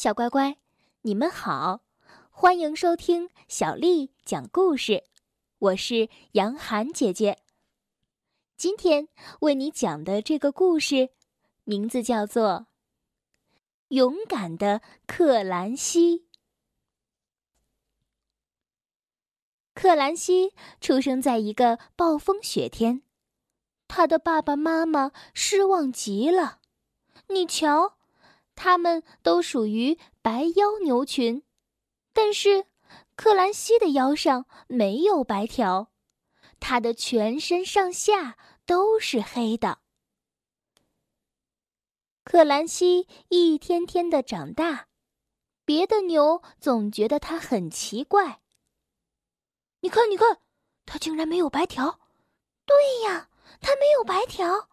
小乖乖，你们好，欢迎收听小丽讲故事，我是杨涵姐姐。今天为你讲的这个故事，名字叫做《勇敢的克兰西》。克兰西出生在一个暴风雪天，他的爸爸妈妈失望极了。你瞧，他们都属于白腰牛群，但是克兰西的腰上没有白条，他的全身上下都是黑的。克兰西一天天的长大，别的牛总觉得他很奇怪。你看，你看，他竟然没有白条！对呀，他没有白条，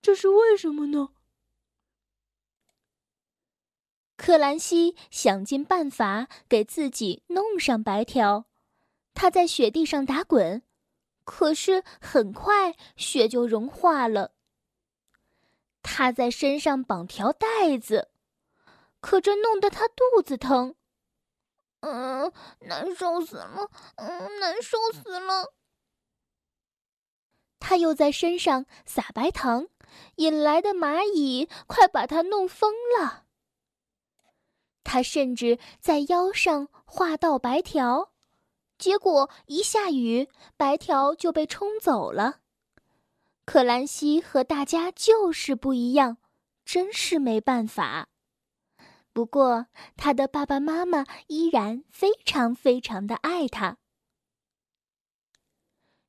这是为什么呢？克兰西想尽办法给自己弄上白条，他在雪地上打滚，可是很快雪就融化了。他在身上绑条带子，可这弄得他肚子疼。难受死了，难受死了。他又在身上撒白糖，引来的蚂蚁快把他弄疯了。他甚至在腰上画道白条，结果一下雨，白条就被冲走了。克兰西和大家就是不一样，真是没办法。不过他的爸爸妈妈依然非常非常的爱他。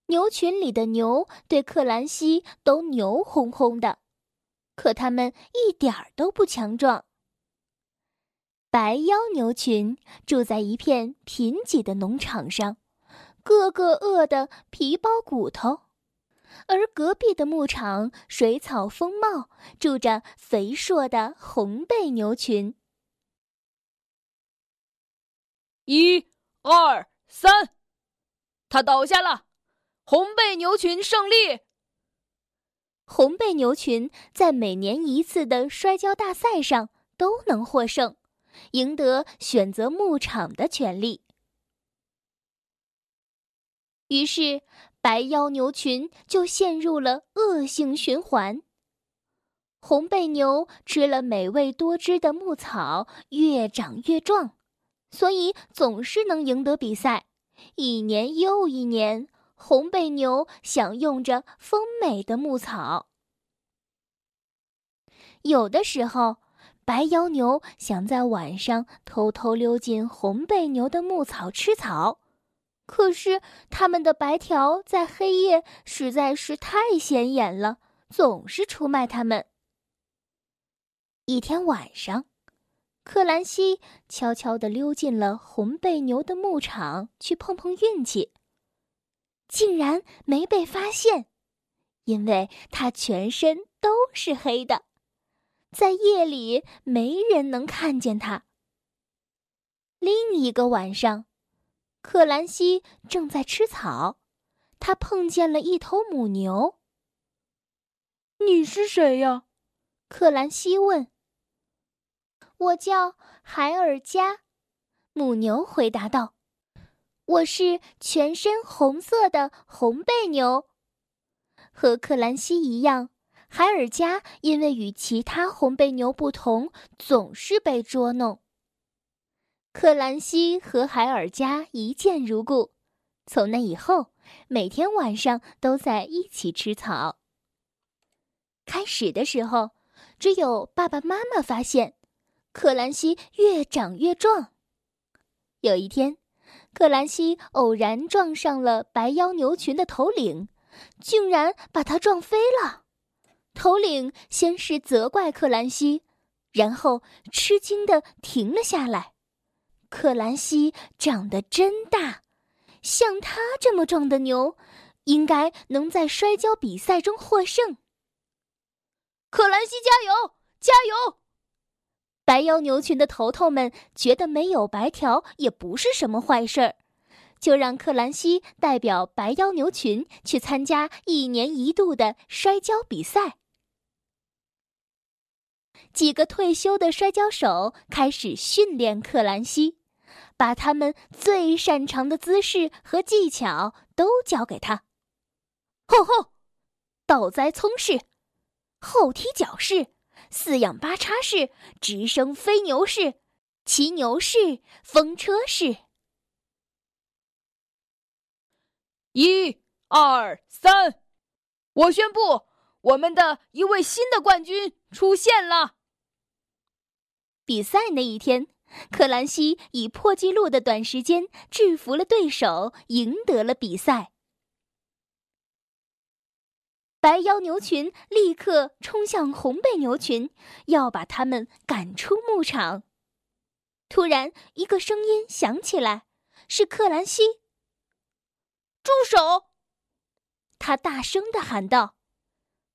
牛群里的牛对克兰西都牛哄哄的，可他们一点儿都不强壮。白腰牛群住在一片贫瘠的农场上，个个饿得皮包骨头，而隔壁的牧场水草丰茂，住着肥硕的红背牛群。1、2、3，他倒下了，红背牛群胜利。红背牛群在每年一次的摔跤大赛上都能获胜，赢得选择牧场的权利。于是，白腰牛群就陷入了恶性循环。红背牛吃了美味多汁的牧草，越长越壮，所以总是能赢得比赛。一年又一年，红背牛享用着丰美的牧草。有的时候，白腰牛想在晚上偷偷溜进红背牛的牧草吃草，可是它们的白条在黑夜实在是太显眼了，总是出卖它们。一天晚上，克兰西悄悄地溜进了红背牛的牧场去碰碰运气，竟然没被发现，因为它全身都是黑的，在夜里没人能看见它。另一个晚上，克兰西正在吃草，他碰见了一头母牛。你是谁呀？克兰西问。我叫海尔加，母牛回答道。我是全身红色的红背牛。和克兰西一样，海尔加因为与其他红背牛不同，总是被捉弄。克兰西和海尔加一见如故，从那以后，每天晚上都在一起吃草。开始的时候，只有爸爸妈妈发现克兰西越长越壮。有一天，克兰西偶然撞上了白腰牛群的头领，竟然把它撞飞了。头领先是责怪克兰西，然后吃惊地停了下来。克兰西长得真大，像他这么壮的牛，应该能在摔跤比赛中获胜。克兰西加油，加油！白腰牛群的头头们觉得没有白条也不是什么坏事儿，就让克兰西代表白腰牛群去参加一年一度的摔跤比赛。几个退休的摔跤手开始训练克兰西，把他们最擅长的姿势和技巧都教给他。吼吼，倒栽葱式，后踢脚式，四仰八叉式，直升飞牛式，骑牛式，风车式。1、2、3，我宣布，我们的一位新的冠军出现了。比赛那一天，克兰西以破纪录的短时间制服了对手，赢得了比赛。白腰牛群立刻冲向红背牛群，要把他们赶出牧场。突然，一个声音响起来，是克兰西。住手！他大声地喊道，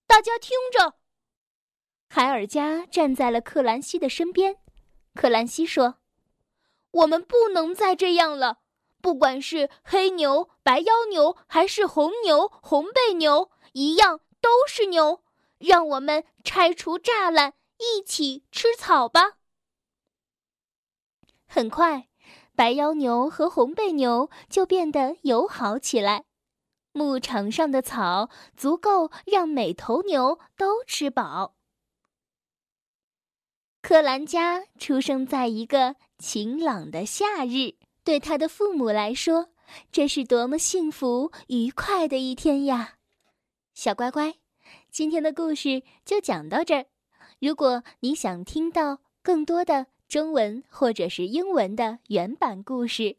大家听着。海尔加站在了克兰西的身边。克兰西说，我们不能再这样了，不管是黑牛、白腰牛，还是红牛、红背牛，一样都是牛，让我们拆除栅栏，一起吃草吧。很快，白腰牛和红背牛就变得友好起来。牧场上的草足够让每头牛都吃饱。柯兰加出生在一个晴朗的夏日，对他的父母来说，这是多么幸福愉快的一天呀！小乖乖，今天的故事就讲到这儿。如果你想听到更多的中文或者是英文的原版故事，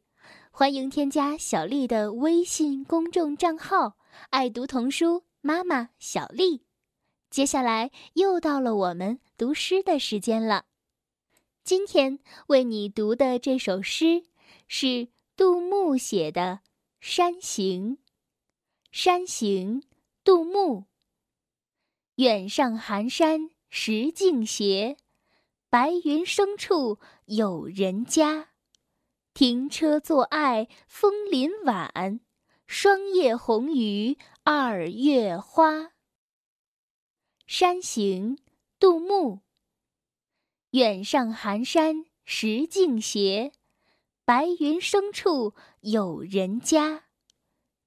欢迎添加小丽的微信公众账号“爱读童书妈妈小丽”。接下来又到了我们读诗的时间了。今天为你读的这首诗是杜牧写的《山行》。《山行》杜牧。远上寒山石径斜，白云生处有人家。停车坐爱枫林晚，霜叶红于二月花。山行，杜牧。远上寒山石径斜，白云生处有人家。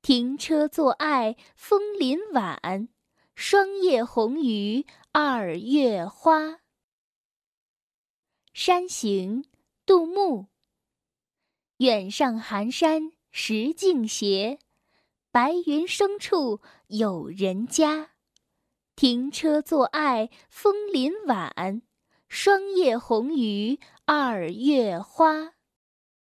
停车坐爱枫林晚，霜叶红于二月花。山行，杜牧。远上寒山石径斜，白云生处有人家。停车坐爱枫林晚，霜叶红于二月花。